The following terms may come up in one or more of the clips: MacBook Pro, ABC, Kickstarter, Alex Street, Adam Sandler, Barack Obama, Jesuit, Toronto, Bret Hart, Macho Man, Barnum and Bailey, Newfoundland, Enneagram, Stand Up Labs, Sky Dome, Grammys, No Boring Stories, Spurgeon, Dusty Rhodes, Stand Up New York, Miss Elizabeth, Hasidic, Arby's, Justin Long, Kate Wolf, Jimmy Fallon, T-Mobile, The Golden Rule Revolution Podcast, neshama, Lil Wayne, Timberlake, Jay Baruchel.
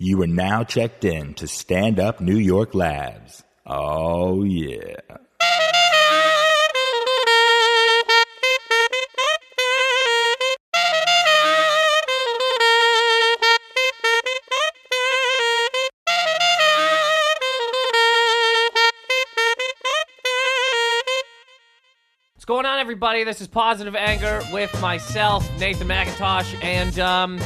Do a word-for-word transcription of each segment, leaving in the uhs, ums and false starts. You are now checked in to Stand Up New York Labs. Oh, yeah. What's going on, everybody? This is Positive Anger with myself, Nathan McIntosh, and, um...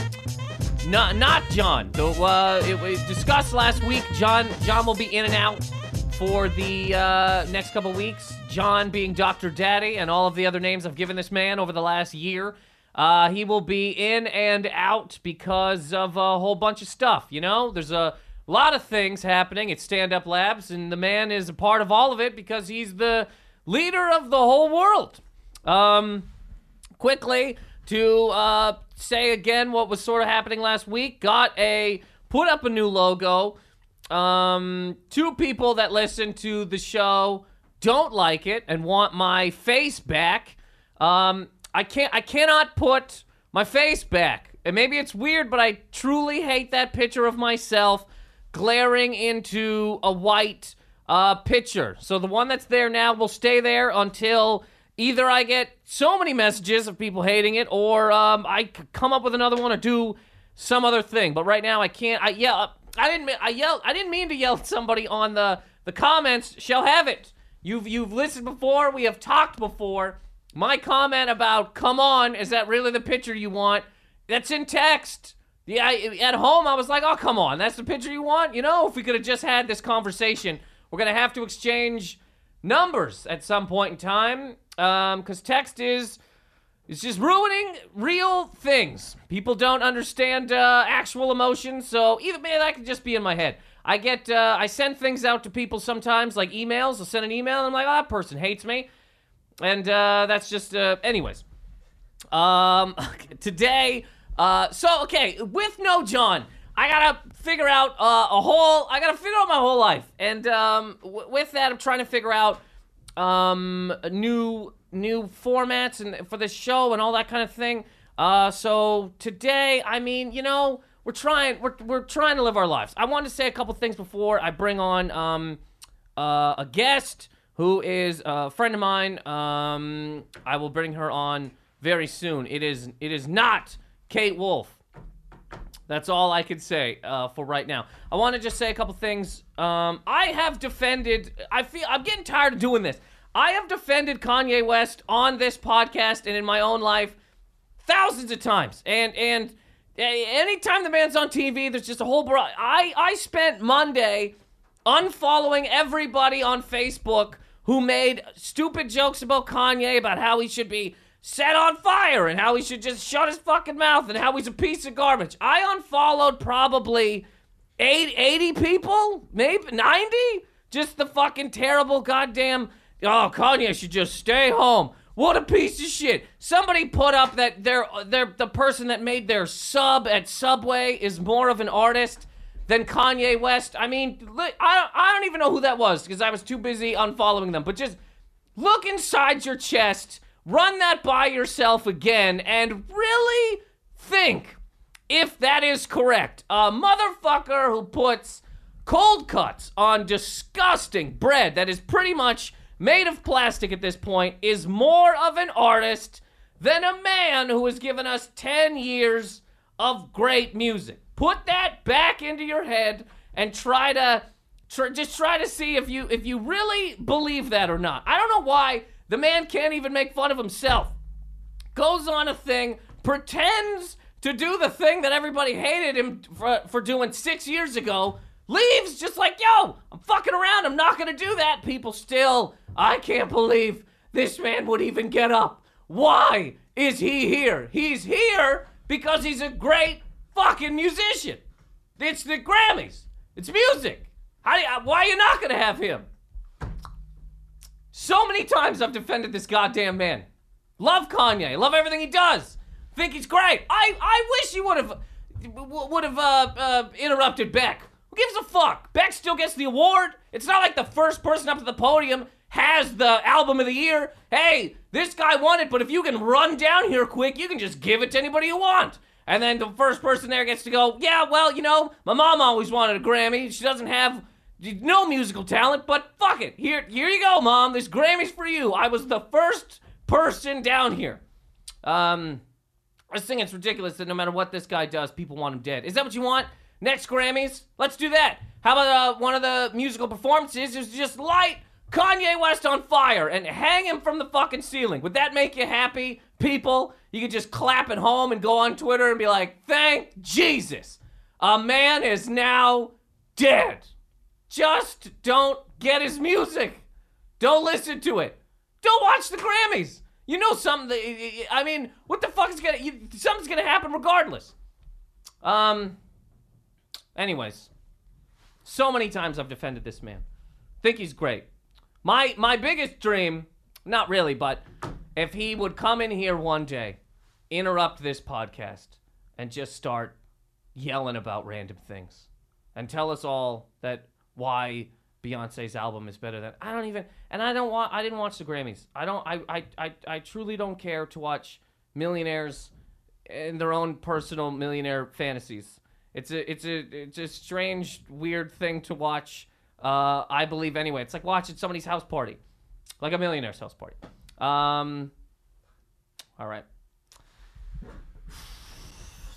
Not, not John. The, uh, it was discussed last week. John, John will be in and out for the uh, next couple weeks. John being Doctor Daddy and all of the other names I've given this man over the last year. Uh, he will be in and out because of a whole bunch of stuff. You know, there's a lot of things happening at Stand Up Labs, and the man is a part of all of it because he's the leader of the whole world. Um, quickly to. Uh, Say again what was sort of happening last week. Got a, put up a new logo. Um, two people that listen to the show don't like it and want my face back. Um, I can't, I cannot put my face back. And maybe it's weird, but I truly hate that picture of myself glaring into a white uh, picture. So the one that's there now will stay there until... either I get so many messages of people hating it, or um, I come up with another one, or do some other thing. But right now, I can't. I yell. I didn't. I yelled. I didn't mean to yell at somebody on the the comments. Shall have it. You've you've listened before. We have talked before. My comment about "Come on," is that really the picture you want? That's in text. The I, at home, I was like, "Oh, come on, that's the picture you want." You know, if we could have just had this conversation, we're gonna have to exchange numbers at some point in time. Um, because text is, it's just ruining real things. People don't understand, uh, actual emotions, so either, man, that could just be in my head. I get, uh, I send things out to people sometimes, like emails. I'll send an email, and I'm like, oh, that person hates me. And, uh, that's just, uh, anyways. Um, today, uh, so, okay, with no John, I gotta figure out, uh, a whole, I gotta figure out my whole life. And, um, w- with that, I'm trying to figure out Um, new new formats and for the show and all that kind of thing. Uh, so today, I mean, you know, we're trying we're we're trying to live our lives. I wanted to say a couple things before I bring on um uh, a guest who is a friend of mine. Um, I will bring her on very soon. It is it is not Kate Wolf. That's all I can say uh, for right now. I want to just say a couple things. Um, I have defended... I feel, I'm getting tired of doing this. I have defended Kanye West on this podcast and in my own life thousands of times. And and anytime the man's on T V, there's just a whole... Bro- I, I spent Monday unfollowing everybody on Facebook who made stupid jokes about Kanye, about how he should be... set on fire, and how he should just shut his fucking mouth, and how he's a piece of garbage. I unfollowed probably eight, eighty people, maybe ninety? Just the fucking terrible goddamn, oh, Kanye should just stay home. What a piece of shit. Somebody put up that they're, they're, the person that made their sub at Subway is more of an artist than Kanye West. I mean, I, I don't even know who that was, because I was too busy unfollowing them. But just look inside your chest, run that by yourself again, and really think if that is correct. A motherfucker who puts cold cuts on disgusting bread that is pretty much made of plastic at this point is more of an artist than a man who has given us ten years of great music. Put that back into your head and try to tr- just try to see if you if you really believe that or not. I don't know why... the man can't even make fun of himself. Goes on a thing, pretends to do the thing that everybody hated him for, for doing six years ago, leaves just like, yo, I'm fucking around, I'm not gonna do that. People still, I can't believe this man would even get up. Why is he here? He's here because he's a great fucking musician. It's the Grammys. It's music. How do you, why are you not gonna have him? So many times I've defended this goddamn man. Love Kanye. Love everything he does. Think he's great. I, I wish he would have would have uh, uh, interrupted Beck. Who gives a fuck? Beck still gets the award. It's not like the first person up to the podium has the album of the year. Hey, this guy won it, but if you can run down here quick, you can just give it to anybody you want. And then the first person there gets to go, yeah, well, you know, my mom always wanted a Grammy. She doesn't have no musical talent, but fuck it. Here, here you go, Mom. This Grammy's for you. I was the first person down here. Um, I just think it's ridiculous that no matter what this guy does, people want him dead. Is that what you want? Next Grammys? Let's do that. How about uh, one of the musical performances is just light Kanye West on fire and hang him from the fucking ceiling. Would that make you happy, people? You could just clap at home and go on Twitter and be like, thank Jesus, a man is now dead. Just don't get his music. Don't listen to it. Don't watch the Grammys. You know something, I mean, what the fuck is gonna, you, something's gonna happen regardless. Um, anyways, so many times I've defended this man. Think he's great. My, my biggest dream, not really, but if he would come in here one day, interrupt this podcast, and just start yelling about random things, and tell us all that why Beyonce's album is better than, I don't even, and I don't want, I didn't watch the Grammys. I don't, I, I, I, I truly don't care to watch millionaires in their own personal millionaire fantasies. It's a, it's a, it's a strange, weird thing to watch. Uh, I believe anyway, it's like watching somebody's house party, like a millionaire's house party. Um, all right.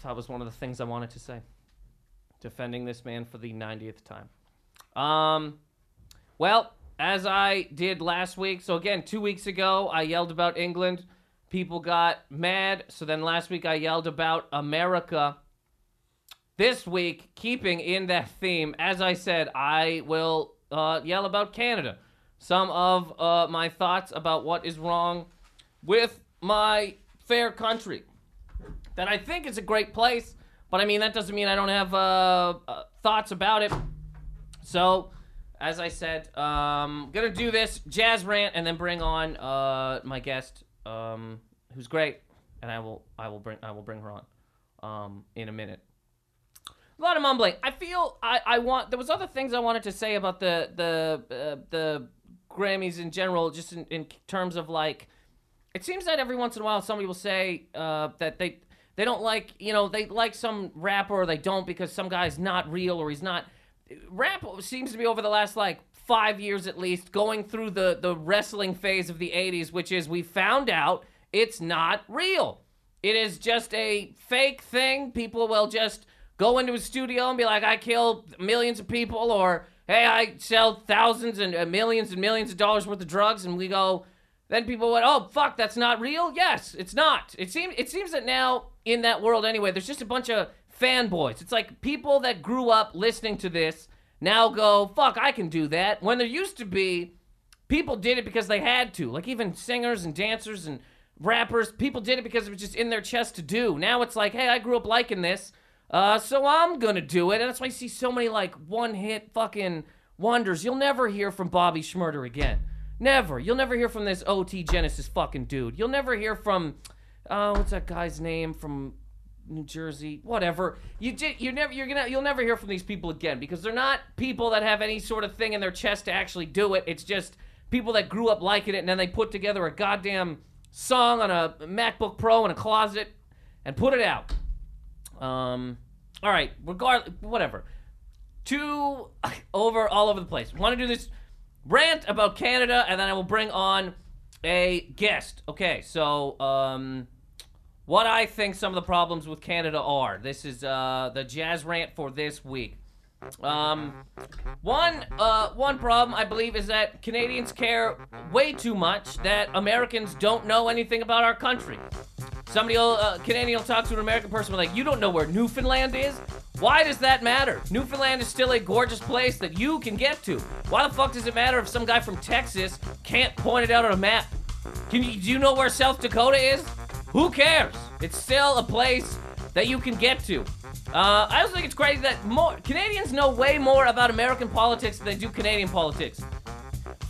That was one of the things I wanted to say, defending this man for the ninetieth time. Um, Well, as I did last week, so again, two weeks ago, I yelled about England. People got mad. So then last week, I yelled about America. This week, keeping in that theme, as I said, I will uh, yell about Canada. Some of uh, my thoughts about what is wrong with my fair country. That I think is a great place, but I mean, that doesn't mean I don't have uh, uh, thoughts about it. So... as I said, um, gonna do this jazz rant and then bring on uh, my guest, um, who's great, and I will, I will bring, I will bring her on um, in a minute. A lot of mumbling. I feel I, I want. There was other things I wanted to say about the the uh, the Grammys in general, just in, in terms of like, it seems that every once in a while somebody will say uh, that they they don't like, you know, they like some rapper or they don't because some guy's not real or he's not. Rap seems to be over the last like five years at least going through the the wrestling phase of the eighties, which is we found out it's not real. It is just a fake thing. People will just go into a studio and be like, I kill millions of people, or hey, I sell thousands and uh, millions and millions of dollars worth of drugs, and we go. Then people went, oh fuck, that's not real. Yes, it's not. It seems it seems that now in that world anyway, there's just a bunch of fanboys. It's like people that grew up listening to this now go, fuck, I can do that. When there used to be, people did it because they had to. Like even singers and dancers and rappers, people did it because it was just in their chest to do. Now it's like, hey, I grew up liking this, uh, so I'm gonna do it. And that's why you see so many like one-hit fucking wonders. You'll never hear from Bobby Shmurda again. Never. You'll never hear from this O T Genesis fucking dude. You'll never hear from, oh, what's that guy's name from... New Jersey, whatever. You did. You never. You're gonna. You'll never hear from these people again because they're not people that have any sort of thing in their chest to actually do it. It's just people that grew up liking it and then they put together a goddamn song on a MacBook Pro in a closet and put it out. Um. All right. Regardless, whatever. Two over all over the place. Want to do this rant about Canada and then I will bring on a guest. Okay. So um. What I think some of the problems with Canada are. This is uh, the jazz rant for this week. Um, one uh, one problem, I believe, is that Canadians care way too much that Americans don't know anything about our country. Somebody, will, uh, Canadian will talk to an American person like, you don't know where Newfoundland is? Why does that matter? Newfoundland is still a gorgeous place that you can get to. Why the fuck does it matter if some guy from Texas can't point it out on a map? Can you, do you know where South Dakota is? Who cares? It's still a place that you can get to. Uh, I also think it's crazy that more Canadians know way more about American politics than they do Canadian politics.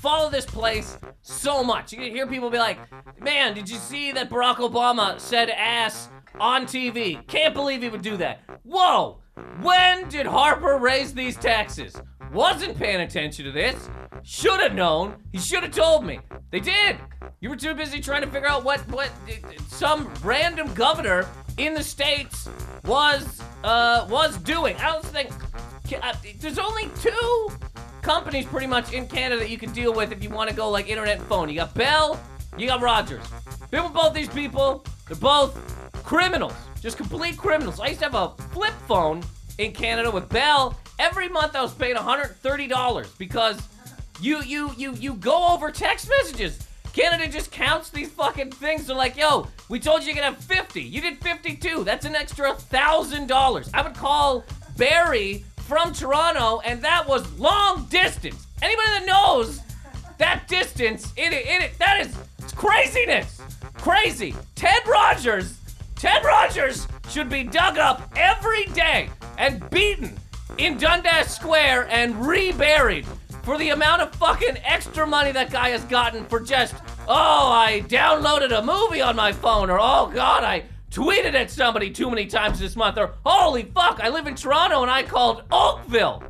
Follow this place so much. You can hear people be like, man, did you see that Barack Obama said ass on T V? Can't believe he would do that. Whoa! When did Harper raise these taxes? wasn't paying attention to this. Should have known. He should have told me. They did. You were too busy trying to figure out what what some random governor in the states was uh was doing. I was thinking, there's only two companies pretty much in Canada that you can deal with if you want to go like internet and phone. You got Bell, you got Rogers. Been with both these people. They're both criminals, just complete criminals. I used to have a flip phone in Canada with Bell. Every month I was paying one hundred thirty dollars because you you you you go over text messages. Canada just counts these fucking things. They're like, yo, we told you you could have fifty. You did fifty-two. That's an extra one thousand dollars. I would call Barry from Toronto, and that was long distance. Anybody that knows that distance, it it, it that is it's craziness. Crazy. Ted Rogers, Ted Rogers should be dug up every day and beaten in Dundas Square and reburied for the amount of fucking extra money that guy has gotten for just, oh, I downloaded a movie on my phone, or oh God, I tweeted at somebody too many times this month, or holy fuck, I live in Toronto and I called Oakville.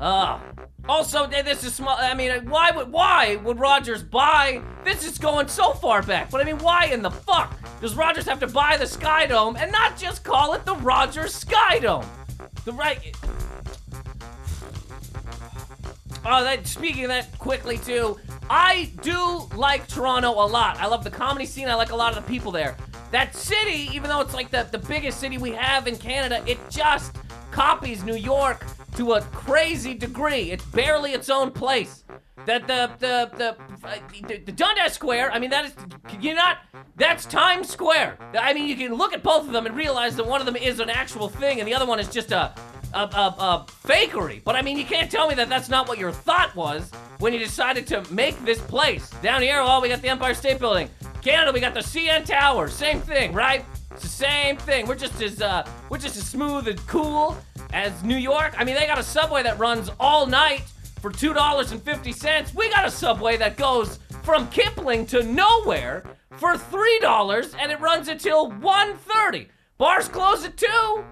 Uh, also, this is small, I mean, why would, why would Rogers buy, this is going so far back, but I mean, why in the fuck does Rogers have to buy the Sky Dome and not just call it the Rogers Sky Dome? The right, oh, that, speaking of that quickly too, I do like Toronto a lot. I love the comedy scene, I like a lot of the people there. That city, even though it's like the, the biggest city we have in Canada, it just copies New York to a crazy degree. It's barely its own place. That the, the, the, the, the Dundas Square, I mean, that is, you're not, that's Times Square. I mean, you can look at both of them and realize that one of them is an actual thing and the other one is just a, a, a, a fakery. But I mean, you can't tell me that that's not what your thought was when you decided to make this place. Down here, well, we got the Empire State Building. Canada, we got the C N Tower, same thing, right? It's the same thing. We're just as, uh, we're just as smooth and cool as New York. I mean, they got a subway that runs all night for two dollars and fifty cents. We got a subway that goes from Kipling to nowhere for three dollars, and it runs until one thirty. Bars close at two.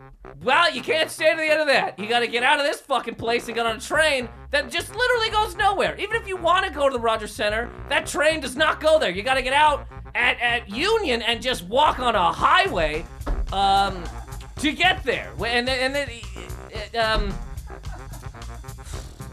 Well, you can't stay to the end of that. You gotta get out of this fucking place and get on a train that just literally goes nowhere. Even if you wanna go to the Rogers Centre, that train does not go there. You gotta get out at, at Union and just walk on a highway um, to get there. And then, and then it, um,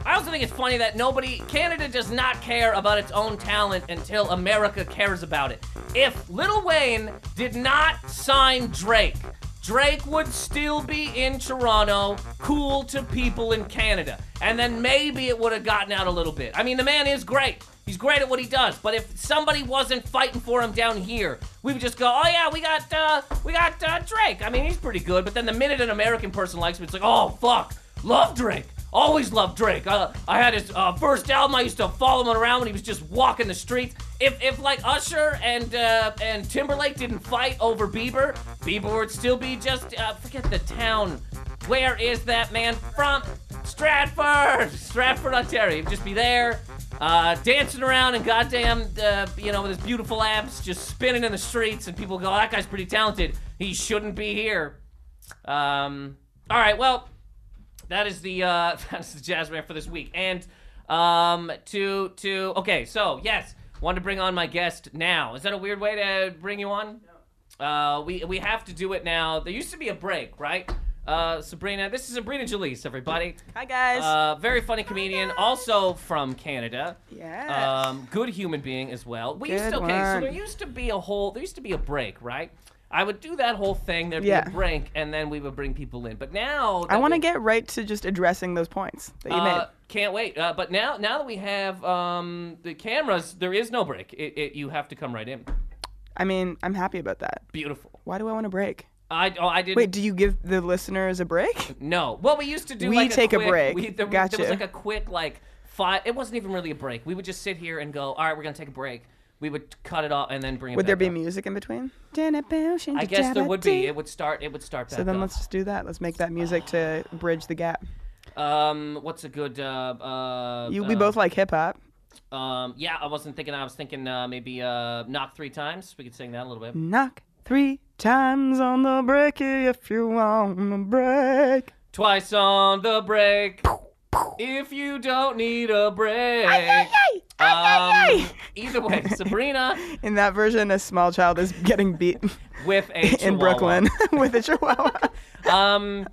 I also think it's funny that nobody, Canada does not care about its own talent until America cares about it. If Lil Wayne did not sign Drake, Drake would still be in Toronto, cool to people in Canada. And then maybe it would have gotten out a little bit. I mean, the man is great. He's great at what he does, but if somebody wasn't fighting for him down here, we would just go, oh yeah, we got uh, we got uh, Drake. I mean, he's pretty good, but then the minute an American person likes him, it's like, oh fuck, love Drake. Always loved Drake. Uh, I had his uh, first album. I used to follow him around when he was just walking the streets. If, if like Usher and uh, and Timberlake didn't fight over Bieber, Bieber would still be just uh, forget the town. Where is that man from? Stratford, Stratford, Ontario. He'd just be there, uh, dancing around and goddamn, uh, you know, with his beautiful abs, just spinning in the streets, and people go, oh, that guy's pretty talented. He shouldn't be here. Um, all right, well. That is the uh, that's the jazz rant for this week. And um, to to okay, so yes, wanted to bring on my guest now. Is that a weird way to bring you on? No. Uh, we we have to do it now. There used to be a break, right? Uh, Sabrina, this is Sabrina Jalice, everybody. Hi guys. Uh, very funny comedian, also from Canada. Yes. Um, good human being as well. We good used to, okay, so there used to be a whole there used to be a break, right? I would do that whole thing, there'd yeah. be a break, and then we would bring people in. But now... I want to get right to just addressing those points that you uh, made. Can't wait. Uh, but now now that we have um, the cameras, there is no break. It, it, you have to come right in. I mean, I'm happy about that. Beautiful. Why do I want a break? I, oh, I didn't... Wait, do you give the listeners a break? No. Well, we used to do we like a quick... We take a break. We, there, gotcha. There was like a quick, like, five... It wasn't even really a break. We would just sit here and go, all right, we're going to take a break. We would cut it off and then bring it would back. Would there be up. Music in between? I guess there would be. It would start It would start back So then up. Let's just do that. Let's make that music to bridge the gap. Um, What's a good... Uh, uh, you, we uh, both like hip-hop. Um, Yeah, I wasn't thinking... I was thinking uh, maybe uh, Knock Three Times. We could sing that a little bit. Knock three times on the break if you want a break. Twice on the break. If you don't need a break. Ay, ay, ay. Um, either way, Sabrina. In that version, a small child is getting beat with a chihuahua. In Brooklyn with a chihuahua. um,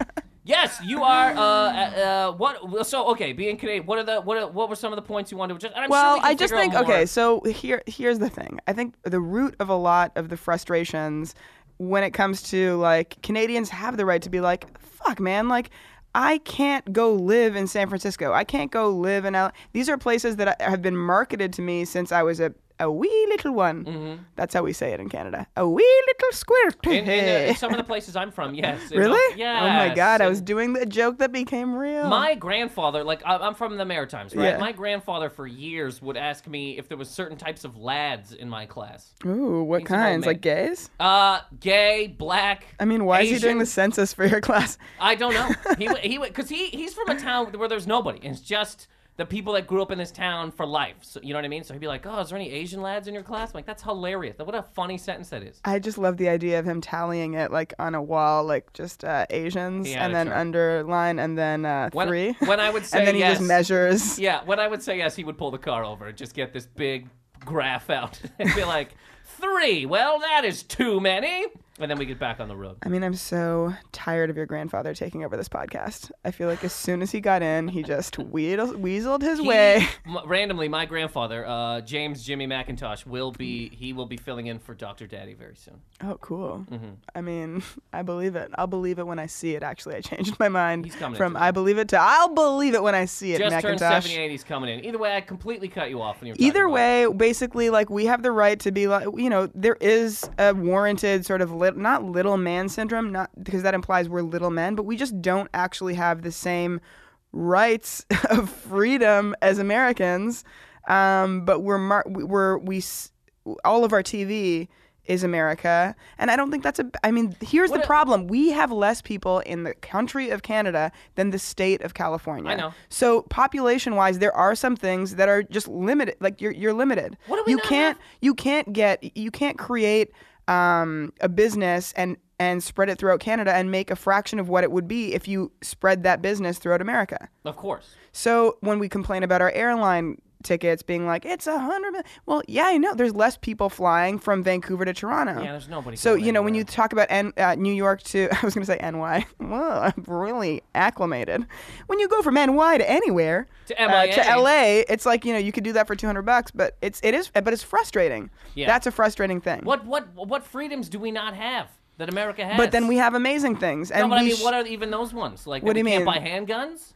yes, you are. Uh, uh, what? So okay, being Canadian. What are the? What? Are, what were some of the points you wanted to? Just, and I'm well, sure we I just think. Okay, so here, here's the thing. I think the root of a lot of the frustrations when it comes to like Canadians have the right to be like, fuck, man, like. I can't go live in San Francisco. I can't go live in L A. These are places that have been marketed to me since I was a, a wee little one. Mm-hmm. That's how we say it in Canada. A wee little squirt. In, in, the, in some of the places I'm from, yes. Really? Yeah. Oh my God, I was doing the joke that became real. My grandfather, like I'm from the Maritimes, right? Yeah. My grandfather for years would ask me if there was certain types of lads in my class. Ooh, what Things kinds? Like gays? Uh, gay, black. I mean, why Asian. Is he doing the census for your class? I don't know. He he because he he's from a town where there's nobody. It's just the people that grew up in this town for life. So, you know what I mean? So he'd be like, oh, is there any Asian lads in your class? I'm like, that's hilarious. What a funny sentence that is. I just love the idea of him tallying it like on a wall, like just uh, Asians, yeah, and then sure. underline, and then uh, when, three. When I would say yes. And then he yes. just measures. Yeah, when I would say yes, he would pull the car over and just get this big graph out and be like, three, well, that is too many. And then we get back on the road. I mean, I'm so tired of your grandfather taking over this podcast. I feel like as soon as he got in, he just weedle- weaseled his he, way. M- randomly, my grandfather, uh, James Jimmy McIntosh, will be he will be filling in for Doctor Daddy very soon. Oh, cool. Mm-hmm. I mean, I believe it. I'll believe it when I see it, actually. I changed my mind from I believe it to I'll believe it when I see it, just McIntosh. Just turned seventy-eight, he's coming in. Either way, I completely cut you off when you're Either way, it. basically, like, we have the right to be like, you know, there is a warranted sort of list. Not little man syndrome, not because that implies we're little men, but we just don't actually have the same rights of freedom as Americans. Um, but we're mar- we're we all of our T V is America, and I don't think that's a. I mean, here's what the problem: it, we have less people in the country of Canada than the state of California. I know. So population-wise, there are some things that are just limited. Like you're you're limited. What do we? You can't have? you can't get you can't create. Um, a business and, and spread it throughout Canada and make a fraction of what it would be if you spread that business throughout America. Of course. So when we complain about our airline tickets being like, it's a hundred, well, yeah, I know. There's less people flying from Vancouver to Toronto. Yeah, there's nobody. So, you know, anywhere. When you talk about N- uh, New York to, I was going to say N Y. Whoa, I'm really acclimated. When you go from N Y to anywhere, to, uh, to L A, it's like, you know, you could do that for two hundred bucks, but it's, it is, but it's frustrating. Yeah. That's a frustrating thing. What, what, what freedoms do we not have that America has? But then we have amazing things. And no, but I mean, sh- what are even those ones? Like, what do you mean? Can't buy handguns?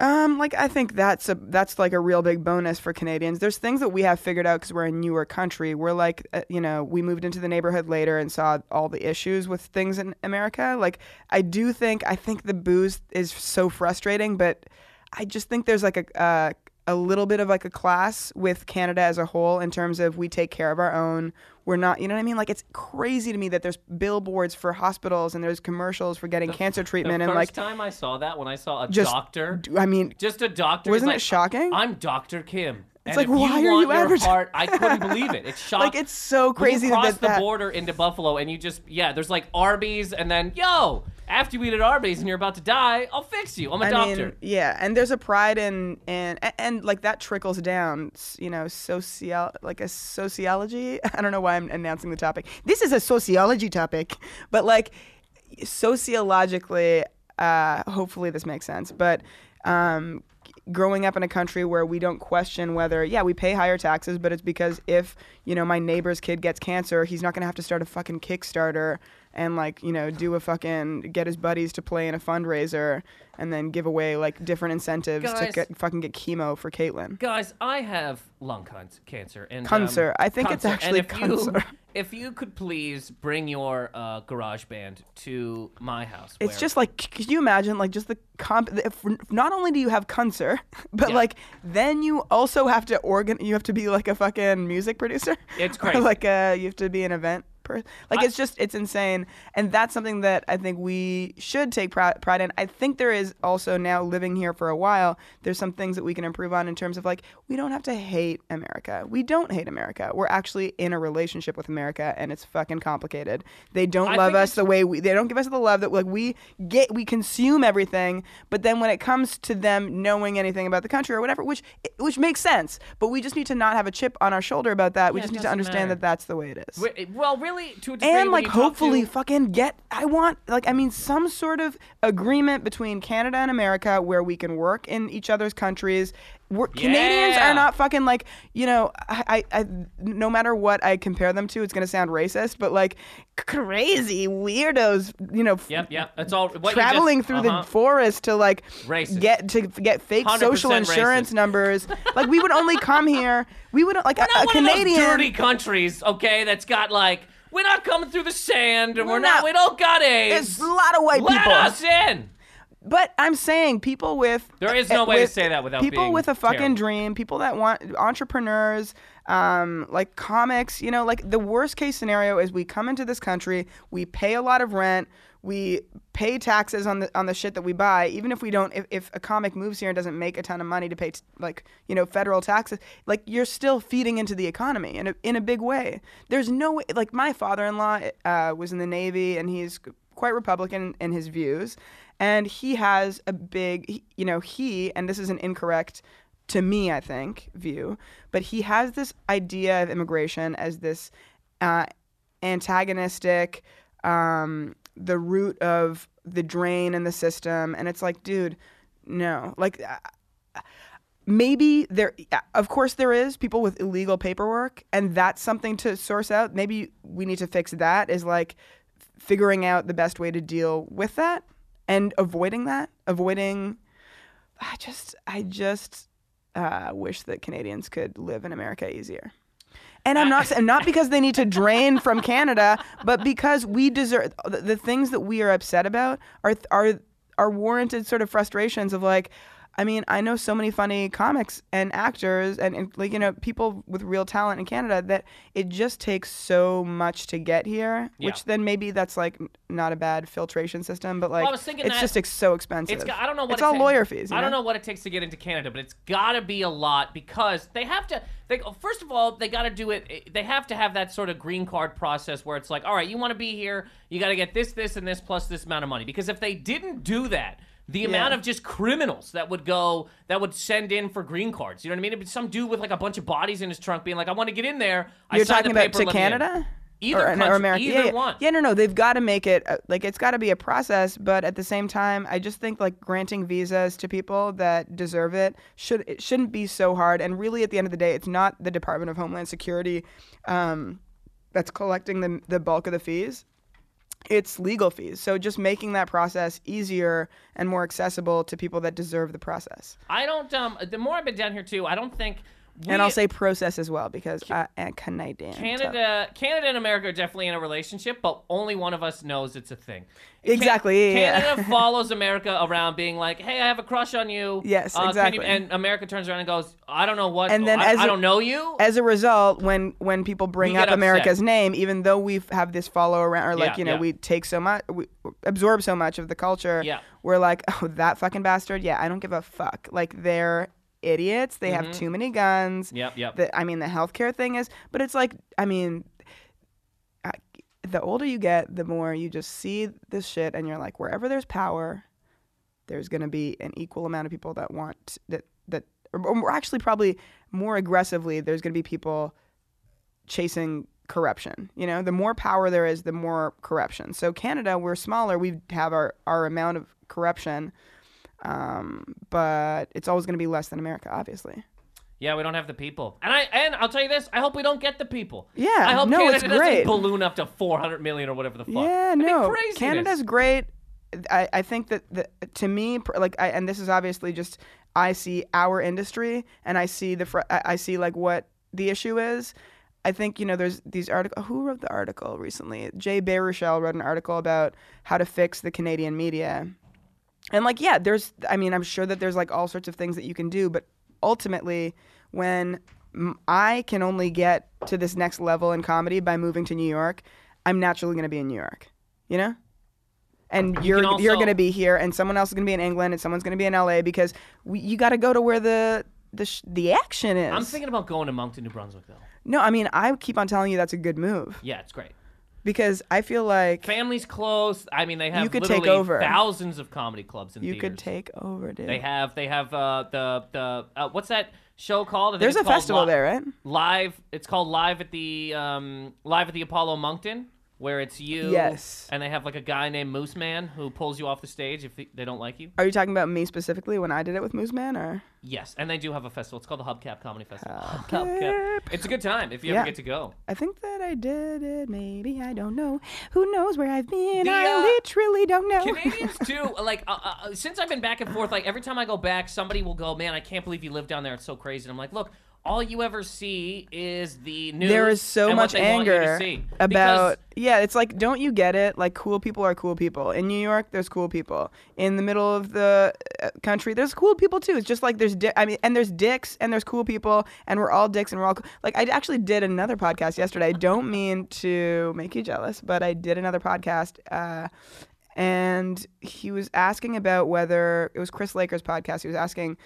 Um, like I think that's a that's like a real big bonus for Canadians. There's things that we have figured out because we're a newer country. We're like, uh, you know, we moved into the neighborhood later and saw all the issues with things in America. Like I do think I think the booze is so frustrating, but I just think there's like a uh, a little bit of like a class with Canada as a whole in terms of we take care of our own. We're not, you know what I mean? Like, it's crazy to me that there's billboards for hospitals and there's commercials for getting the, cancer treatment. The and like, first time I saw that, when I saw a just, doctor, I mean, just a doctor. Wasn't it like, shocking? I'm Doctor Kim. It's and like, why you are you advertising? I couldn't believe it. It's shocking. Like, it's so crazy. When you cross that, that, the border into Buffalo and you just, yeah, there's like Arby's and then, yo, after you eat at Arby's and you're about to die, I'll fix you. I'm a I doctor. Mean, yeah, and there's a pride in, and, and, and like that trickles down, you know, social, like a sociology. I don't know why I'm announcing the topic. This is a sociology topic, but like sociologically, uh, hopefully this makes sense, but um, growing up in a country where we don't question whether, yeah, we pay higher taxes, but it's because if, you know, my neighbor's kid gets cancer, he's not going to have to start a fucking Kickstarter and, like, you know, do a fucking, get his buddies to play in a fundraiser and then give away, like, different incentives guys, to get, fucking get chemo for Caitlyn. Guys, I have lung cancer. And, cancer. Um, I think cancer. It's actually if cancer. You, if you could please bring your uh, garage band to my house. It's just like, could you imagine, like, just the, comp- if, not only do you have cancer, but, yeah. like, then you also have to organ, you have to be, like, a fucking music producer. It's crazy. Or like, a, you have to be an event person. Like I, it's just, it's insane. And that's something that I think we should take pride, pride in. I think there is also, now living here for a while, there's some things that we can improve on in terms of like, we don't have to hate America. We don't hate America. We're actually in a relationship with America, and it's fucking complicated. They don't I love us the way we, they don't give us the love that like we get, we consume everything. But then when it comes to them knowing anything about the country or whatever, which, which makes sense, but we just need to not have a chip on our shoulder about that. We yeah, just need to understand matter. that that's the way it is. We're, well, really, to a degree, and like hopefully to... fucking get, I want, like, I mean, some sort of agreement between Canada and America where we can work in each other's countries. We're, yeah. Canadians are not fucking like, you know, I, I, I, no matter what I compare them to, it's going to sound racist, but like crazy weirdos, you know, yep, yep. It's all, what traveling just, through uh-huh. the forest to like racist. get to get fake social insurance racist. numbers. Like we would only come here. We would like we're a, not a one Canadian. Of those dirty countries, okay, that's got like, we're not coming through the sand and we're, we're not, not, we don't got AIDS. There's a lot of white Let people. Let us in. But I'm saying people with... There is no way with, to say that without people being People with a fucking terrible. dream, people that want... Entrepreneurs, um, like comics, you know, like the worst case scenario is we come into this country, we pay a lot of rent, we pay taxes on the on the shit that we buy, even if we don't, if, if a comic moves here and doesn't make a ton of money to pay, t- like, you know, federal taxes, like, you're still feeding into the economy in a, in a big way. There's no way... Like, my father-in-law uh, was in the Navy, and he's quite Republican in his views, and he has a big, you know, he, and this is an incorrect, to me, I think, view, but he has this idea of immigration as this uh, antagonistic, um, the root of the drain in the system, and it's like, dude, no. Like, uh, maybe there, of course there is, people with illegal paperwork, and that's something to source out. Maybe we need to fix that, is like figuring out the best way to deal with that. And avoiding that, avoiding, I just, I just uh, wish that Canadians could live in America easier. And I'm not, and not because they need to drain from Canada, but because we deserve the, the things that we are upset about are are are warranted sort of frustrations of like, I mean, I know so many funny comics and actors and, and like, you know, people with real talent in Canada that it just takes so much to get here, yeah. which then maybe that's like not a bad filtration system, but like well, it's just ex- so expensive. It's, I don't know what it's it all ta- lawyer fees. You I know? don't know what it takes to get into Canada, but it's got to be a lot because they have to. They, first of all, they got to do it. They have to have that sort of green card process where it's like, all right, you want to be here, you got to get this, this, and this plus this amount of money. Because if they didn't do that, the amount yeah. of just criminals that would go, that would send in for green cards. You know what I mean? It'd be some dude with like a bunch of bodies in his trunk being like, I want to get in there. I You're talking the paper, about to Canada? Either or, country, or America. either yeah, yeah. one. Yeah, no, no. They've got to make it, uh, like it's got to be a process. But at the same time, I just think like granting visas to people that deserve it, should, it shouldn't be so hard. And really at the end of the day, it's not the Department of Homeland Security um, that's collecting the, the bulk of the fees. It's legal fees. So just making that process easier and more accessible to people that deserve the process. I don't, um, the more I've been down here too, I don't think. We, and I'll say process as well because I am Canadian. Canada, tough. Canada and America are definitely in a relationship, but only one of us knows it's a thing. Exactly. Can, yeah. Canada follows America around being like, hey, I have a crush on you. Yes, uh, exactly. You, and America turns around and goes, I don't know what, and then I, as I don't a, know you. As a result, when, when people bring up America's name, even though we have this follow around, or like, yeah, you know, yeah. we take so much, we absorb so much of the culture, yeah. we're like, oh, that fucking bastard, yeah, I don't give a fuck. Like, they're idiots. They mm-hmm. have too many guns. Yep, yep. The, I mean, the healthcare thing is, but it's like, I mean, I, the older you get, the more you just see this shit, and you're like, wherever there's power, there's going to be an equal amount of people that want that that, or, or actually probably more aggressively, there's going to be people chasing corruption. You know, the more power there is, the more corruption. So Canada, we're smaller. We have our our amount of corruption. Um, but it's always going to be less than America, obviously. Yeah, we don't have the people, and I and I'll tell you this: I hope we don't get the people. Yeah, I hope no, Canada it's doesn't great. balloon up to four hundred million or whatever the fuck. Yeah, That'd no, Canada's great. I, I think that the, to me, like, I, and this is obviously just I see our industry, and I see the fr- I, I see like what the issue is. I think, you know, there's these articles. Who wrote the article recently? Jay Baruchel wrote an article about how to fix the Canadian media. And like, yeah, there's, I mean, I'm sure that there's like all sorts of things that you can do, but ultimately when I can only get to this next level in comedy by moving to New York, I'm naturally going to be in New York, you know? And you're you also, you're going to be here, and someone else is going to be in England, and someone's going to be in L A, because we, you got to go to where the the sh the action is. I'm thinking about going to Moncton, New Brunswick, though. No, I mean, I keep on telling you that's a good move. Yeah, it's great. Because I feel like... Family's close. I mean, they have you could literally take over. Thousands of comedy clubs and you theaters. You could take over, dude. They have, they have uh, the... the uh, what's that show called? I think There's it's a called festival Li there, right? Live. It's called Live at the um, Live at the Apollo Moncton, where it's you. Yes. And they have like a guy named Moose Man who pulls you off the stage if they don't like you. Are you talking about me specifically when I did it with Moose Man? Or? Yes. And they do have a festival. It's called the Hubcap Comedy Festival. Hubcap. Hubcap. It's a good time if you yeah. ever get to go. I think that I did it. Maybe. I don't know. Who knows where I've been? The, uh, I literally don't know. Canadians too. Like, uh, uh, since I've been back and forth, like every time I go back, somebody will go, man, I can't believe you live down there. It's so crazy. And I'm like, look. All you ever see is the news. There is so and much anger about, yeah, it's like, don't you get it? Like, cool people are cool people. In New York, there's cool people. In the middle of the country, there's cool people too. It's just like there's, di I mean, and there's dicks and there's cool people and we're all dicks and we're all, cool. Like, I actually did another podcast yesterday. I don't mean to make you jealous, but I did another podcast uh, and he was asking about whether, it was Chris Laker's podcast, he was asking,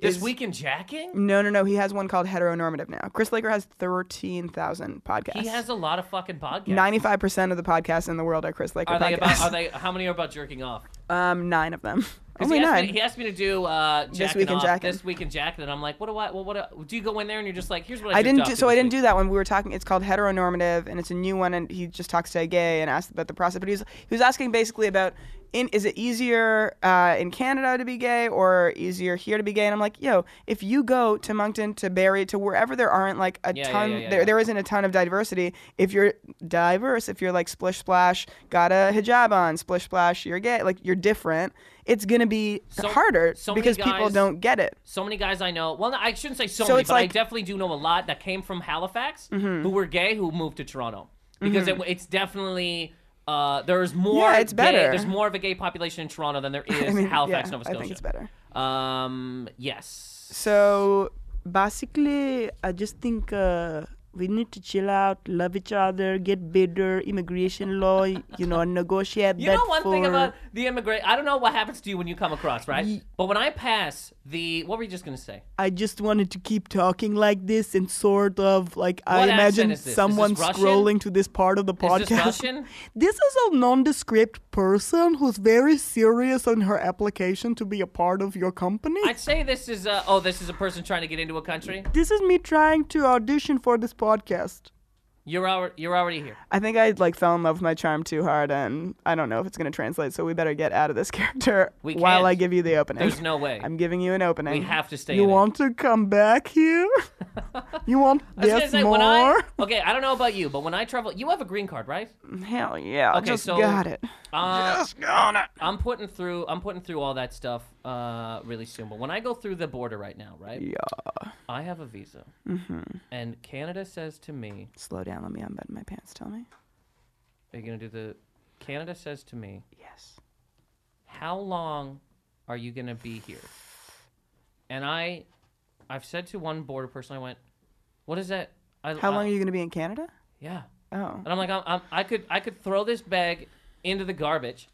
This is, Week in Jacking? No, no, no. He has one called Heteronormative now. Chris Laker has thirteen thousand podcasts. He has a lot of fucking podcasts. ninety-five percent of the podcasts in the world are Chris Laker are podcasts. They about, are they, how many are about jerking off? Um, nine of them. Only he asked nine. Me, he asked me to do uh, Jacking This Week in Jacking. This Week in Jacking. And I'm like, what do I, well, what do, do you go in there and you're just like, here's what I, I didn't do. So I didn't week. do that one. We were talking, it's called Heteronormative and it's a new one and he just talks to a gay and asked about the process. But he was, he was asking basically about, In, is it easier uh, in Canada to be gay or easier here to be gay? And I'm like, yo, if you go to Moncton, to Barrie, to wherever there aren't like a yeah, ton, yeah, yeah, yeah, there, yeah. there isn't a ton of diversity. If you're diverse, if you're like splish splash, got a hijab on, splish splash, you're gay, like you're different. It's going to be so, harder so because guys, people don't get it. So many guys I know, well, I shouldn't say so, so many, but like, I definitely do know a lot that came from Halifax mm-hmm. who were gay who moved to Toronto because mm-hmm. it, it's definitely... Uh, there's more. Yeah, it's gay, better. There's more of a gay population in Toronto than there is I mean, Halifax, yeah, Nova Scotia. I think it's better. Um, yes. So basically, I just think uh, we need to chill out, love each other, get better, immigration law, you know, negotiate. You that know one for... thing about the immigration. I don't know what happens to you when you come across, right? Ye but when I pass the, what were you just gonna say? I just wanted to keep talking like this and sort of like what I imagine someone scrolling to this part of the podcast. Is this Russian? This is a nondescript person who's very serious on her application to be a part of your company. I'd say this is a, oh, this is a person trying to get into a country. This is me trying to audition for this podcast. You're al you're already here. I think I like fell in love with my charm too hard, and I don't know if it's gonna translate. So we better get out of this character we while can't. I give you the opening. There's no way. I'm giving you an opening. We have to stay. You in want it. to come back here? You want this say, more? I, okay, I don't know about you, but when I travel, you have a green card, right? Hell yeah. Okay, just so got it. Uh, just got it. I'm putting through. I'm putting through all that stuff uh, really soon. But when I go through the border right now, right? Yeah. I have a visa, mm-hmm. and Canada says to me, slow down. Let me unbutton my pants. Tell me. Are you going to do the... Canada says to me... Yes. How long are you going to be here? And I... I've said to one border person, I went, what is that? I, how I, long are you going to be in Canada? Yeah. Oh. And I'm like, I'm, I'm, I could I could throw this bag into the garbage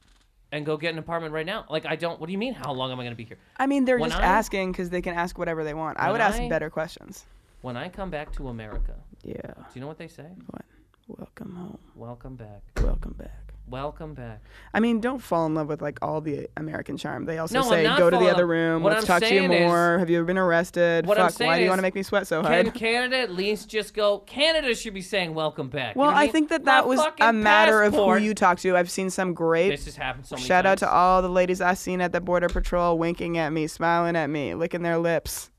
and go get an apartment right now. Like, I don't... What do you mean, how long am I going to be here? I mean, they're when just I, asking because they can ask whatever they want. I would ask I, better questions. When I come back to America... Yeah. Do you know what they say? What? Welcome home. Welcome back. Welcome back. Welcome back. I mean, don't fall in love with like all the American charm. They also no, say, go to the other room. What Let's I'm talk to you more. Is, have you ever been arrested? What Fuck, I'm saying why is, do you want to make me sweat so hard? Can Canada at least just go, Canada should be saying welcome back. Well, you know I mean? think that that My was a matter passport. of who you talk to. I've seen some great. This has happened so many Shout times. out to all the ladies I've seen at the Border Patrol winking at me, smiling at me, licking their lips.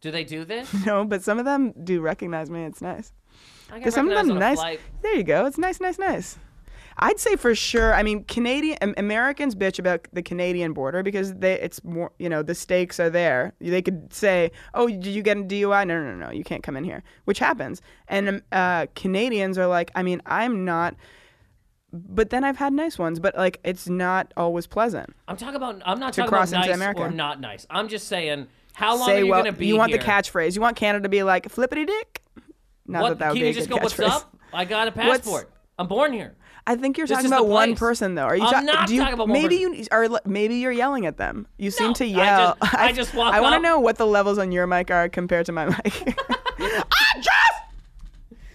Do they do this? No, but some of them do recognize me. It's nice. Because some of them nice. Flight. There you go. It's nice, nice, nice. I'd say for sure. I mean, Canadian Americans bitch about the Canadian border because they it's more. You know, the stakes are there. They could say, "Oh, did you get a D U I? No, no, no, no. You can't come in here," which happens. And uh, Canadians are like, I mean, I'm not. But then I've had nice ones, but like it's not always pleasant. I'm talking about. I'm not talking about nice or not nice. I'm just saying. How long Say, are you well, going to be You want here? The catchphrase. You want Canada to be like, flippity dick? Not what, that that would be a good catchphrase. Can you just go, what's up? I got a passport. What's, I'm born here. I think you're this talking about one person, though. Are you? I'm ta- not do you, talking about one maybe person. You are. Maybe you're yelling at them. You seem no, to yell. I just, I just walk I want to know what the levels on your mic are compared to my mic. I just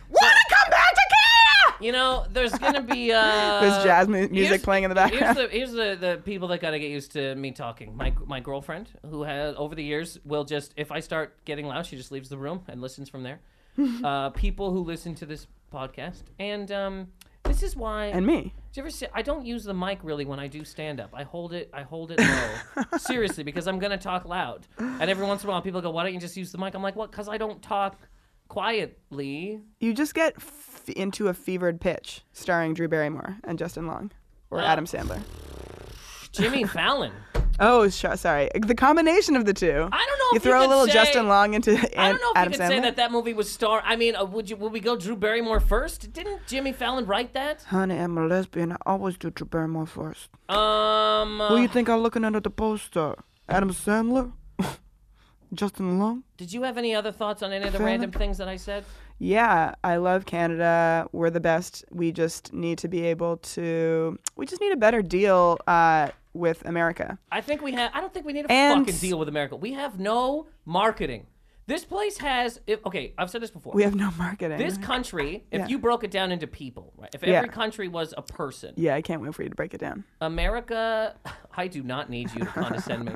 want to come back to Canada. You know, there's gonna be uh, there's jazz mu- music playing in the background. Here's the here's the, the people that gotta get used to me talking. My my girlfriend, who has over the years will just if I start getting loud, she just leaves the room and listens from there. uh, people who listen to this podcast and. Um, This is why. And me. Do you ever see? I don't use the mic really when I do stand up. I hold it. I hold it low. Seriously, because I'm gonna talk loud. And every once in a while, people go, "Why don't you just use the mic?" I'm like, "What? Because I don't talk quietly." You just get f- into a fevered pitch, starring Drew Barrymore and Justin Long, or uh, Adam Sandler, Jimmy Fallon. Oh, sh- sorry. The combination of the two. I don't know you if you throw a little say, Justin Long into Adam Sandler. I don't know if Adam you could Sandler? Say that that movie was star. I mean, uh, would you? Would we go Drew Barrymore first? Didn't Jimmy Fallon write that? Honey, I'm a lesbian. I always do Drew Barrymore first. Um. Uh, Who do you think I'm looking under the poster? Adam Sandler? Justin Long? Did you have any other thoughts on any of the Fallon? Random things that I said? Yeah, I love Canada. We're the best. We just need to be able to... We just need a better deal... Uh, with America. I think we have I don't think we need a and fucking deal with America. We have no marketing. This place has if, okay, I've said this before. We have no marketing. This country, if yeah. you broke it down into people, right? If every yeah. country was a person. Yeah, I can't wait for you to break it down. America, I do not need you to condescend me.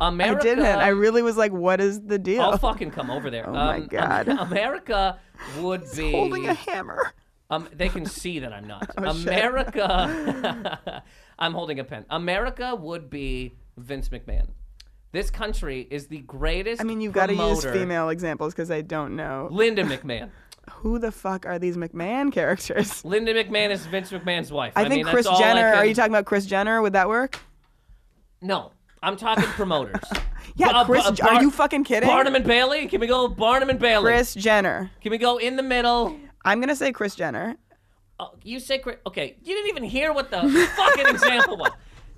America I didn't. I really was like, what is the deal? I'll fucking come over there. Oh um, my God. America would He's be holding a hammer. Um, they can see that I'm not. Oh, America, I'm holding a pen. America would be Vince McMahon. This country is the greatest I mean, you've got to use female examples because I don't know. Linda McMahon. Who the fuck are these McMahon characters? Linda McMahon is Vince McMahon's wife. I, I think mean, Kris Jenner, can... are you talking about Kris Jenner? Would that work? No. I'm talking promoters. yeah, uh, Kris, uh, Bar- are you fucking kidding? Barnum and Bailey? Can we go Barnum and Bailey? Kris Jenner. Can we go in the middle? I'm going to say Kris Jenner. Oh, you say Kris... Okay, you didn't even hear what the fucking example was.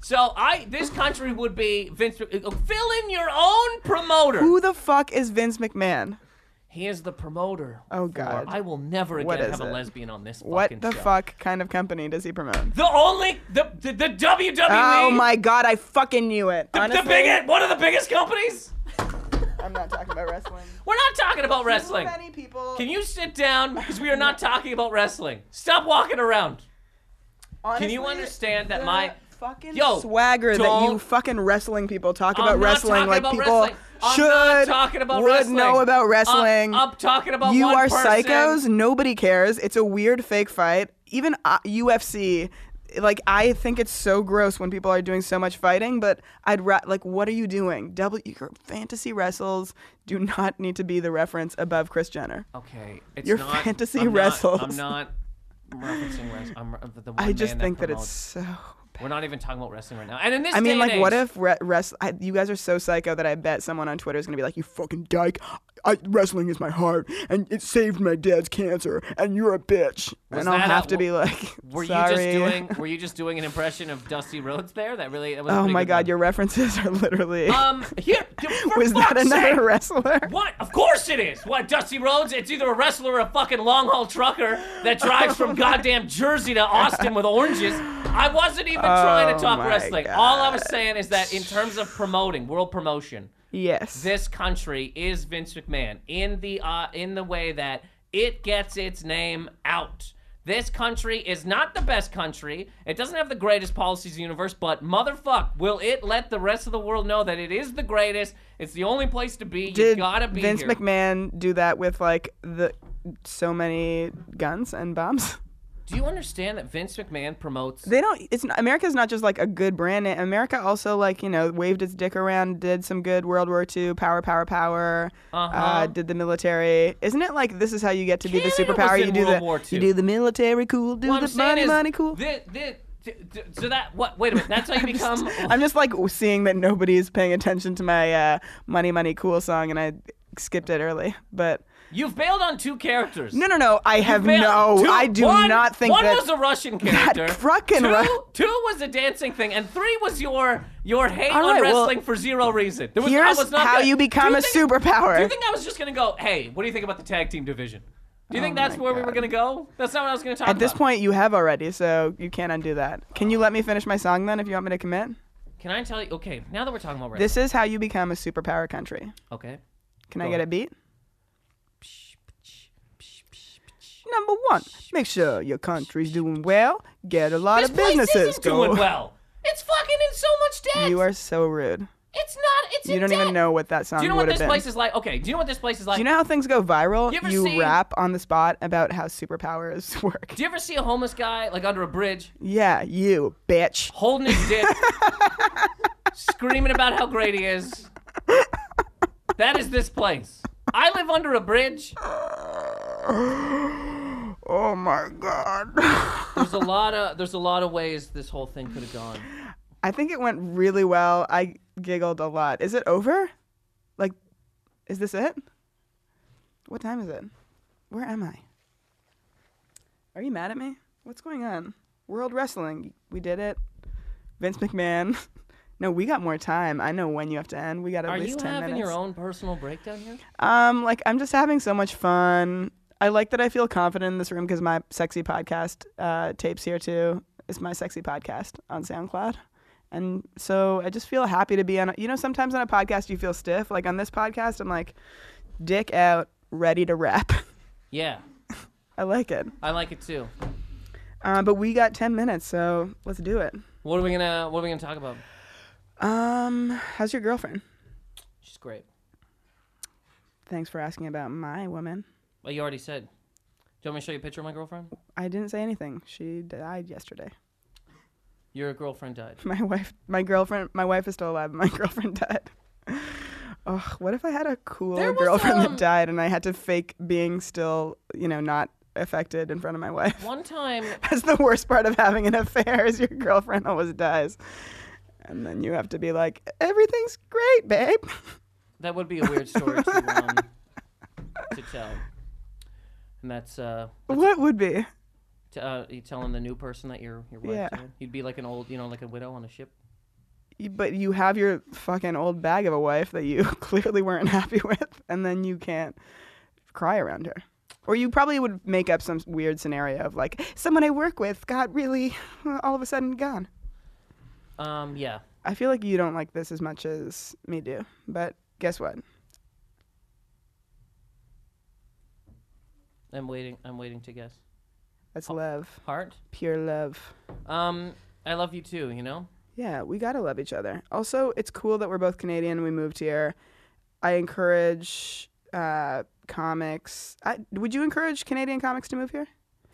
So I, this country would be... Vince. Fill in your own promoter. Who the fuck is Vince McMahon? He is the promoter. Oh, God. I will never again have it? a lesbian on this what fucking show. What the fuck kind of company does he promote? The only... The, the, the W W E. Oh, my God. I fucking knew it. The, the biggest, one of the biggest companies? I'm not talking about wrestling. We're not talking about wrestling. Many people... Can you sit down? Because we are not talking about wrestling. Stop walking around. Honestly, can you understand that my fucking Yo, swagger that you fucking wrestling people talk I'm about wrestling like about people wrestling. should talking about would wrestling. know about wrestling? I'm, I'm talking about you one are person. Psychos. Nobody cares. It's a weird fake fight. Even uh, U F C. Like, I think it's so gross when people are doing so much fighting, but I'd ra- like, what are you doing? Double your fantasy wrestles do not need to be the reference above Kris Jenner. Okay, it's your not, fantasy I'm wrestles. Not, I'm not referencing wrestling. I'm the one I just man think that, that it's so. Bad. We're not even talking about wrestling right now. And in this, I mean, day like, and what age, if re- rest? I, you guys are so psycho that I bet someone on Twitter is gonna be like, "You fucking dyke! I, wrestling is my heart, and it saved my dad's cancer, and you're a bitch." And I'll have a, to be like, were sorry. You just doing? Were you just doing an impression of Dusty Rhodes there? That really. That was oh my God! One. Your references are literally. Um, here was that another sake. wrestler? What? Of course it is. What Dusty Rhodes? It's either a wrestler or a fucking long haul trucker that drives oh from goddamn Jersey to Austin with oranges. I wasn't even oh trying to talk wrestling. Gosh. All I was saying is that in terms of promoting, world promotion, yes, this country is Vince McMahon in the uh, in the way that it gets its name out. This country is not the best country. It doesn't have the greatest policies in the universe, but motherfuck, will it let the rest of the world know that it is the greatest? It's the only place to be. Did you gotta be Vince here. McMahon do that with like the so many guns and bombs? Do you understand that Vince McMahon promotes... They don't... It's not, America's not just, like, a good brand name. America also, like, you know, waved its dick around, did some good World War Two, power, power, power, uh-huh. uh, did the military. Isn't it like this is how you get to be Canada the superpower? You do World the War you do the military cool, do what the money, is, money cool. The, the, the, the, so that... what? Wait a minute. That's how you become... I'm just, I'm just, like, seeing that nobody is paying attention to my uh, money, money cool song, and I skipped it early, but... You've bailed on two characters. No, no, no. I You've have no. Two, I do one, not think one that. One was a Russian character. Fucking two, Ru- two was a dancing thing, and three was your your hate right, on wrestling well, for zero reason. There was, here's I was not how gonna, you become you a think, superpower. Do you think I was just gonna go? Hey, what do you think about the tag team division? Do you think oh that's where God. we were going to go? That's not what I was going to talk about. At this about. point, you have already, so you can't undo that. Can you let me finish my song, then, if you want me to commit? Can I tell you? Okay, now that we're talking about... This is how you become a superpower country. Okay. Can go I get on. a beat? Number one, make sure your country's doing well. Get a lot this of businesses place isn't doing well. It's fucking in so much debt. You are so rude. It's not. It's you don't debt. even know what that song would have been. Do you know what this been. place is like? Okay. Do you know what this place is like? Do you know how things go viral? You, you see... rap on the spot about how superpowers work. Do you ever see a homeless guy like under a bridge? Yeah, you bitch. Holding his dick, screaming about how great he is. That is this place. I live under a bridge. Oh my God. There's a lot of there's a lot of ways this whole thing could have gone. I think it went really well. I giggled a lot. Is it over? Like, is this it? What time is it? Where am I? Are you mad at me? What's going on? World Wrestling. We did it. Vince McMahon. No, we got more time. I know when you have to end. We got at Are least ten minutes. Are you having your own personal breakdown here? Um, like, I'm just having so much fun. I like that I feel confident in this room because my sexy podcast uh, tapes here, too. It's my sexy podcast on SoundCloud. And so I just feel happy to be on. A, you know, sometimes on a podcast, you feel stiff. Like, on this podcast, I'm like, dick out, ready to rap. Yeah. I like it. I like it, too. Uh, but we got ten minutes, so let's do it. What are we gonna What are we gonna talk about? Um, how's your girlfriend? She's great. Thanks for asking about my woman. Well, you already said. Do you want me to show you a picture of my girlfriend? I didn't say anything. She died yesterday. Your girlfriend died. My wife, my girlfriend, my wife is still alive, but my girlfriend died. Oh, what if I had a cool girlfriend um, that died and I had to fake being still, you know, not affected in front of my wife? One time. That's the worst part of having an affair is your girlfriend always dies. And then you have to be like, everything's great, babe. That would be a weird story to, um, to tell. And that's... Uh, that's what would be? To, uh, you telling the new person that you're your wife. Yeah. To. You'd be like an old, you know, like a widow on a ship. But you have your fucking old bag of a wife that you clearly weren't happy with, and then you can't cry around her. Or you probably would make up some weird scenario of like, someone I work with got really all of a sudden gone. Um, yeah. I feel like you don't like this as much as me do, but guess what? I'm waiting. I'm waiting to guess. That's love. Heart? Pure love. Um, I love you too, you know? Yeah, we gotta love each other. Also, it's cool that we're both Canadian and we moved here. I encourage uh, comics. I, would you encourage Canadian comics to move here?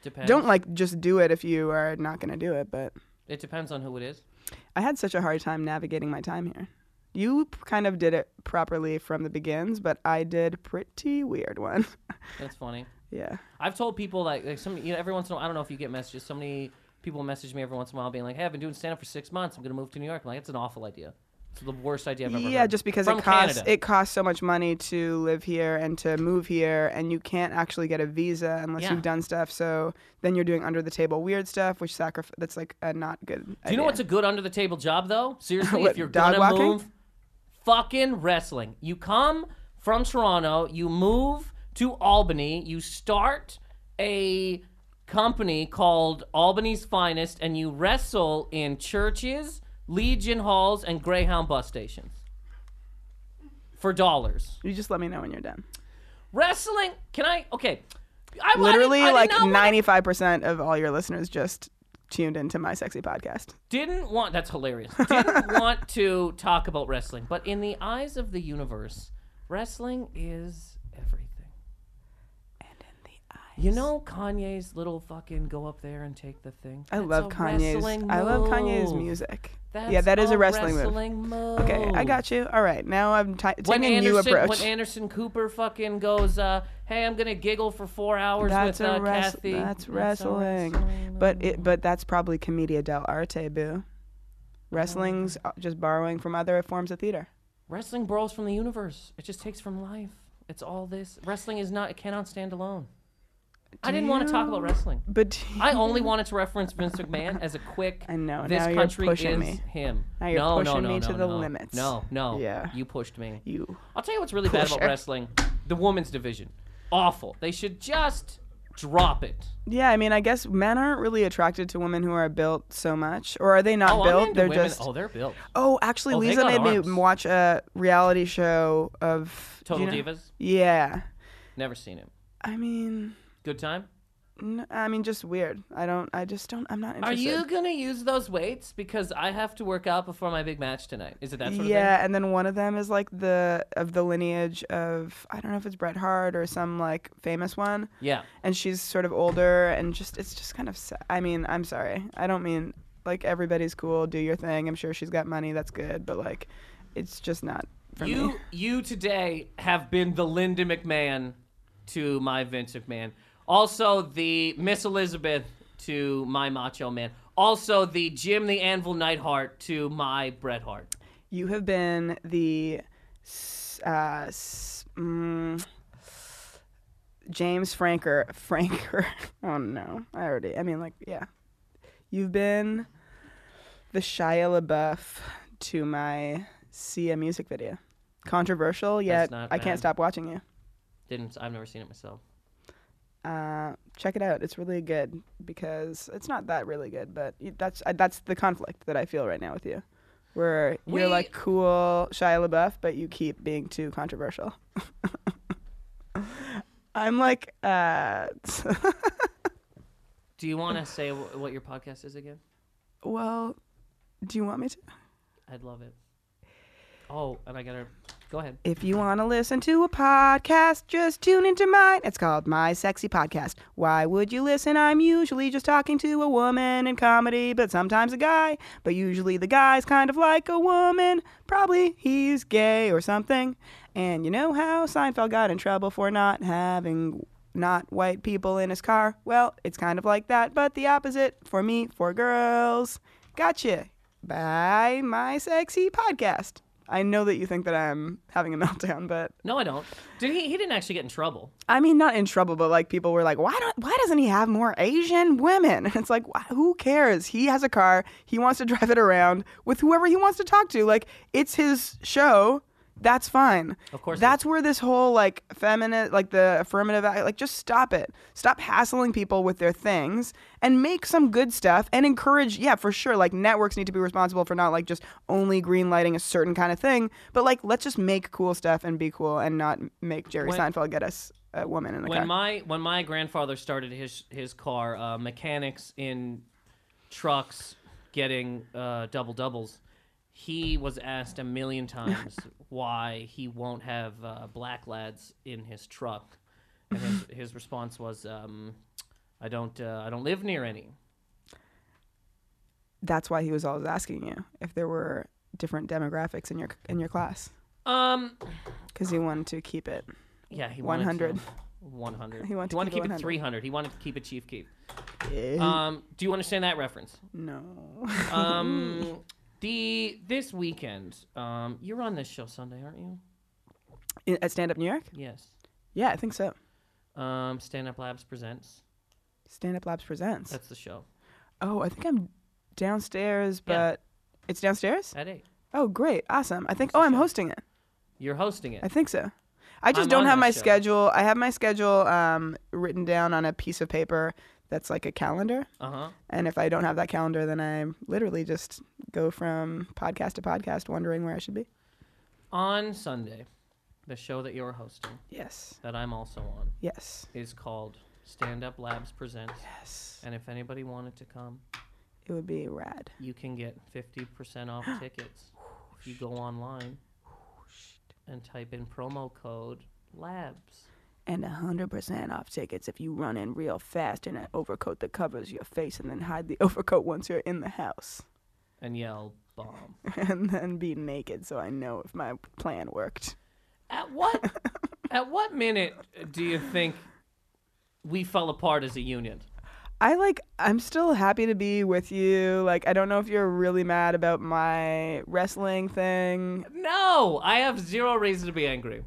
Depends. Don't like just do it if you are not gonna do it, but... It depends on who it is. I had such a hard time navigating my time here. You kind of did it properly from the begins, but I did pretty weird one. That's funny. Yeah. I've told people, like, like some, you know, every once in a while, I don't know if you get messages, so many people message me every once in a while being like, hey, I've been doing stand-up for six months, I'm going to move to New York. I'm like, that's an awful idea. It's the worst idea I've ever yeah, heard. Yeah, just because from it costs, Canada. it costs so much money to live here and to move here, and you can't actually get a visa unless yeah. you've done stuff, so then you're doing under-the-table weird stuff, which sacrif- that's, like, a not good idea. Do you know what's a good under-the-table job, though? Seriously, what, if you're going to move, fucking wrestling. You come from Toronto, you move to Albany, you start a company called Albany's Finest, and you wrestle in churches, Legion halls, and Greyhound bus stations for dollars. You just let me know when you're done. Wrestling, can I, okay. I, Literally I I like ninety-five percent of all your listeners just tuned into my sexy podcast. Didn't want, that's hilarious. Didn't want to talk about wrestling, but in the eyes of the universe, wrestling is everything. You know Kanye's little fucking go up there and take the thing? I That's love Kanye's. I love Kanye's music. That's yeah, that is a wrestling, wrestling move. move. Okay, I got you. All right, now I'm t- taking Anderson, a new approach. When Anderson Cooper fucking goes, uh, hey, I'm going to giggle for four hours that's with uh, res- Kathy. That's, that's wrestling. wrestling but it, but that's probably Commedia dell'arte, boo. Wrestling's oh. just borrowing from other forms of theater. Wrestling borrows from the universe. It just takes from life. It's all this. Wrestling is not, it cannot stand alone. Do I didn't you? want to talk about wrestling. But I only wanted to reference Vince McMahon as a quick. I know. This now country you're pushing is me. him. Now you're no, pushing no, no, me no, to no, the no. limits. No, no. Yeah. You pushed me. You. I'll tell you what's really pusher. bad about wrestling: the women's division. Awful. They should just Drop it. Yeah, I mean, I guess men aren't really attracted to women who are built so much. Or are they not oh, built? They're women. just Oh, they're built. Oh, actually, oh, Lisa made arms. me watch a reality show of Total you know? Divas? Yeah. Never seen it. I mean, good time? No, I mean, just weird. I don't I just don't I'm not interested. Are you going to use those weights? Because I have to work out before my big match tonight. Is it that sort yeah, of thing? Yeah, and then one of them is like the of the lineage of, I don't know if it's Bret Hart or some like famous one. Yeah. And she's sort of older and just it's just kind of I mean, I'm sorry. I don't mean like everybody's cool, do your thing. I'm sure she's got money, that's good, but like it's just not for you, me. You you today have been the Linda McMahon to my Vince McMahon. Also, the Miss Elizabeth to my Macho Man. Also, the Jim the Anvil Neidhart to my Bret Hart. You have been the uh, s- mm, James Franker. Franker. Oh, no. I already... I mean, like, yeah. You've been the Shia LaBeouf to my Sia music video. Controversial, yet I can't stop watching you. Didn't I've never seen it myself. Uh, check it out. It's really good because it's not that really good, but that's uh, that's the conflict that I feel right now with you, where you're we... like cool Shia LaBeouf, but you keep being too controversial. I'm like, uh... do you want to say w- what your podcast is again? Well, do you want me to? I'd love it. Oh, and I gotta. Go ahead. If you want to listen to a podcast, just tune into mine. It's called My Sexy Podcast. Why would you listen? I'm usually just talking to a woman in comedy, but sometimes a guy. But usually the guy's kind of like a woman. Probably he's gay or something. And you know how Seinfeld got in trouble for not having not white people in his car? Well, it's kind of like that, but the opposite for me, for girls. Gotcha. Bye, My Sexy Podcast. I know that you think that I'm having a meltdown, but no, I don't. Did he? He didn't actually get in trouble. I mean, not in trouble, but like people were like, "Why don't? Why doesn't he have more Asian women?" And it's like, who cares? He has a car. He wants to drive it around with whoever he wants to talk to. Like, it's his show. That's fine. Of course. That's where this whole like feminist, like the affirmative, like just stop it. Stop hassling people with their things and make some good stuff and encourage. Yeah, for sure. Like networks need to be responsible for not like just only green lighting a certain kind of thing, but like let's just make cool stuff and be cool and not make Jerry when, Seinfeld get us a woman in the when car. When my when my grandfather started his his car, uh, mechanics in trucks getting uh, double doubles. He was asked a million times why he won't have uh, black lads in his truck, and his, his response was, um, "I don't, uh, I don't live near any." That's why he was always asking you if there were different demographics in your in your class. Um, because he wanted to keep it. Yeah, he wanted one hundred. one hundred. He wanted to, he wanted to keep, keep it three hundred. He wanted to keep it Chief Keef. Yeah. Um, do you understand that reference? No. um. The this weekend, um, you're on this show Sunday, aren't you? At Stand Up New York? Yes. Yeah, I think so. Um, Stand Up Labs presents. Stand Up Labs presents. That's the show. Oh, I think I'm downstairs, but yeah. It's downstairs at eight. Oh, great, awesome! I think. That's oh, I'm show. hosting it. You're hosting it. I think so. I just I'm don't have my show. schedule. I have my schedule um, written down on a piece of paper. That's like a calendar. Uh-huh. And if I don't have that calendar, then I literally just go from podcast to podcast wondering where I should be. On Sunday, the show that you're hosting. Yes. That I'm also on. Yes. Is called Stand Up Labs Presents. Yes. And if anybody wanted to come. It would be rad. You can get fifty percent off tickets. If you go online and type in promo code LABS. And one hundred percent off tickets if you run in real fast in an overcoat that covers your face and then hide the overcoat once you're in the house. And yell, bomb. And then be naked so I know if my plan worked. At what At what minute do you think we fell apart as a unit? I like, I'm still happy to be with you. Like, I don't know if you're really mad about my wrestling thing. No, I have zero reason to be angry.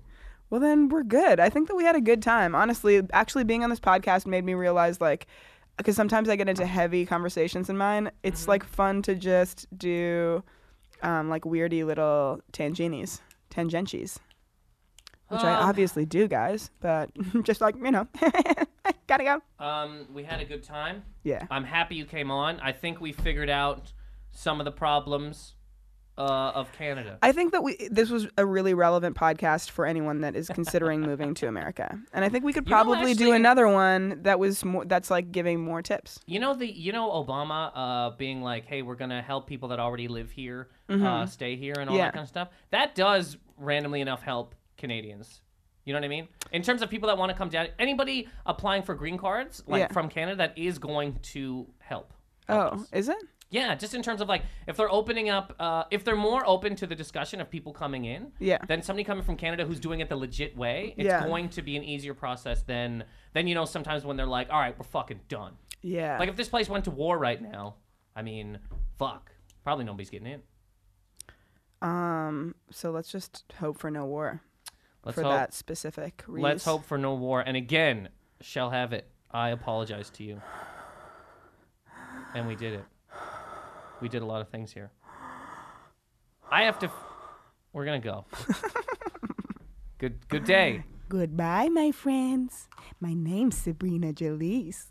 Well, then we're good. I think that we had a good time. Honestly, actually being on this podcast made me realize, like, because sometimes I get into heavy conversations in mine. It's, mm-hmm. like, fun to just do, um, like, weirdy little tangenis, tangenti's, which uh, I obviously do, guys. But just, like, you know, gotta go. Um, we had a good time. Yeah. I'm happy you came on. I think we figured out some of the problems uh, of Canada. I think that we this was a really relevant podcast for anyone that is considering moving to America, and I think we could probably you know, actually, do another one that was more, that's like giving more tips. You know the you know Obama uh, being like, hey, we're gonna help people that already live here, mm-hmm. uh, stay here, and all yeah. that kind of stuff. That does randomly enough help Canadians. You know what I mean? In terms of people that want to come down, anybody applying for green cards like yeah. from Canada, that is going to help. help oh, us. Is it? Yeah, just in terms of like if they're opening up, uh, if they're more open to the discussion of people coming in, yeah. then somebody coming from Canada who's doing it the legit way, it's yeah. going to be an easier process than, than, you know, sometimes when they're like, all right, we're fucking done. Yeah. Like if this place went to war right now, I mean, fuck, probably nobody's getting in. Um. So let's just hope for no war. Let's for hope, that specific reason. Let's hope for no war. And again, shall have it. I apologize to you. And we did it. We did a lot of things here. I have to... F- We're going to go. Good good day. Goodbye, my friends. My name's Sabrina Jalice.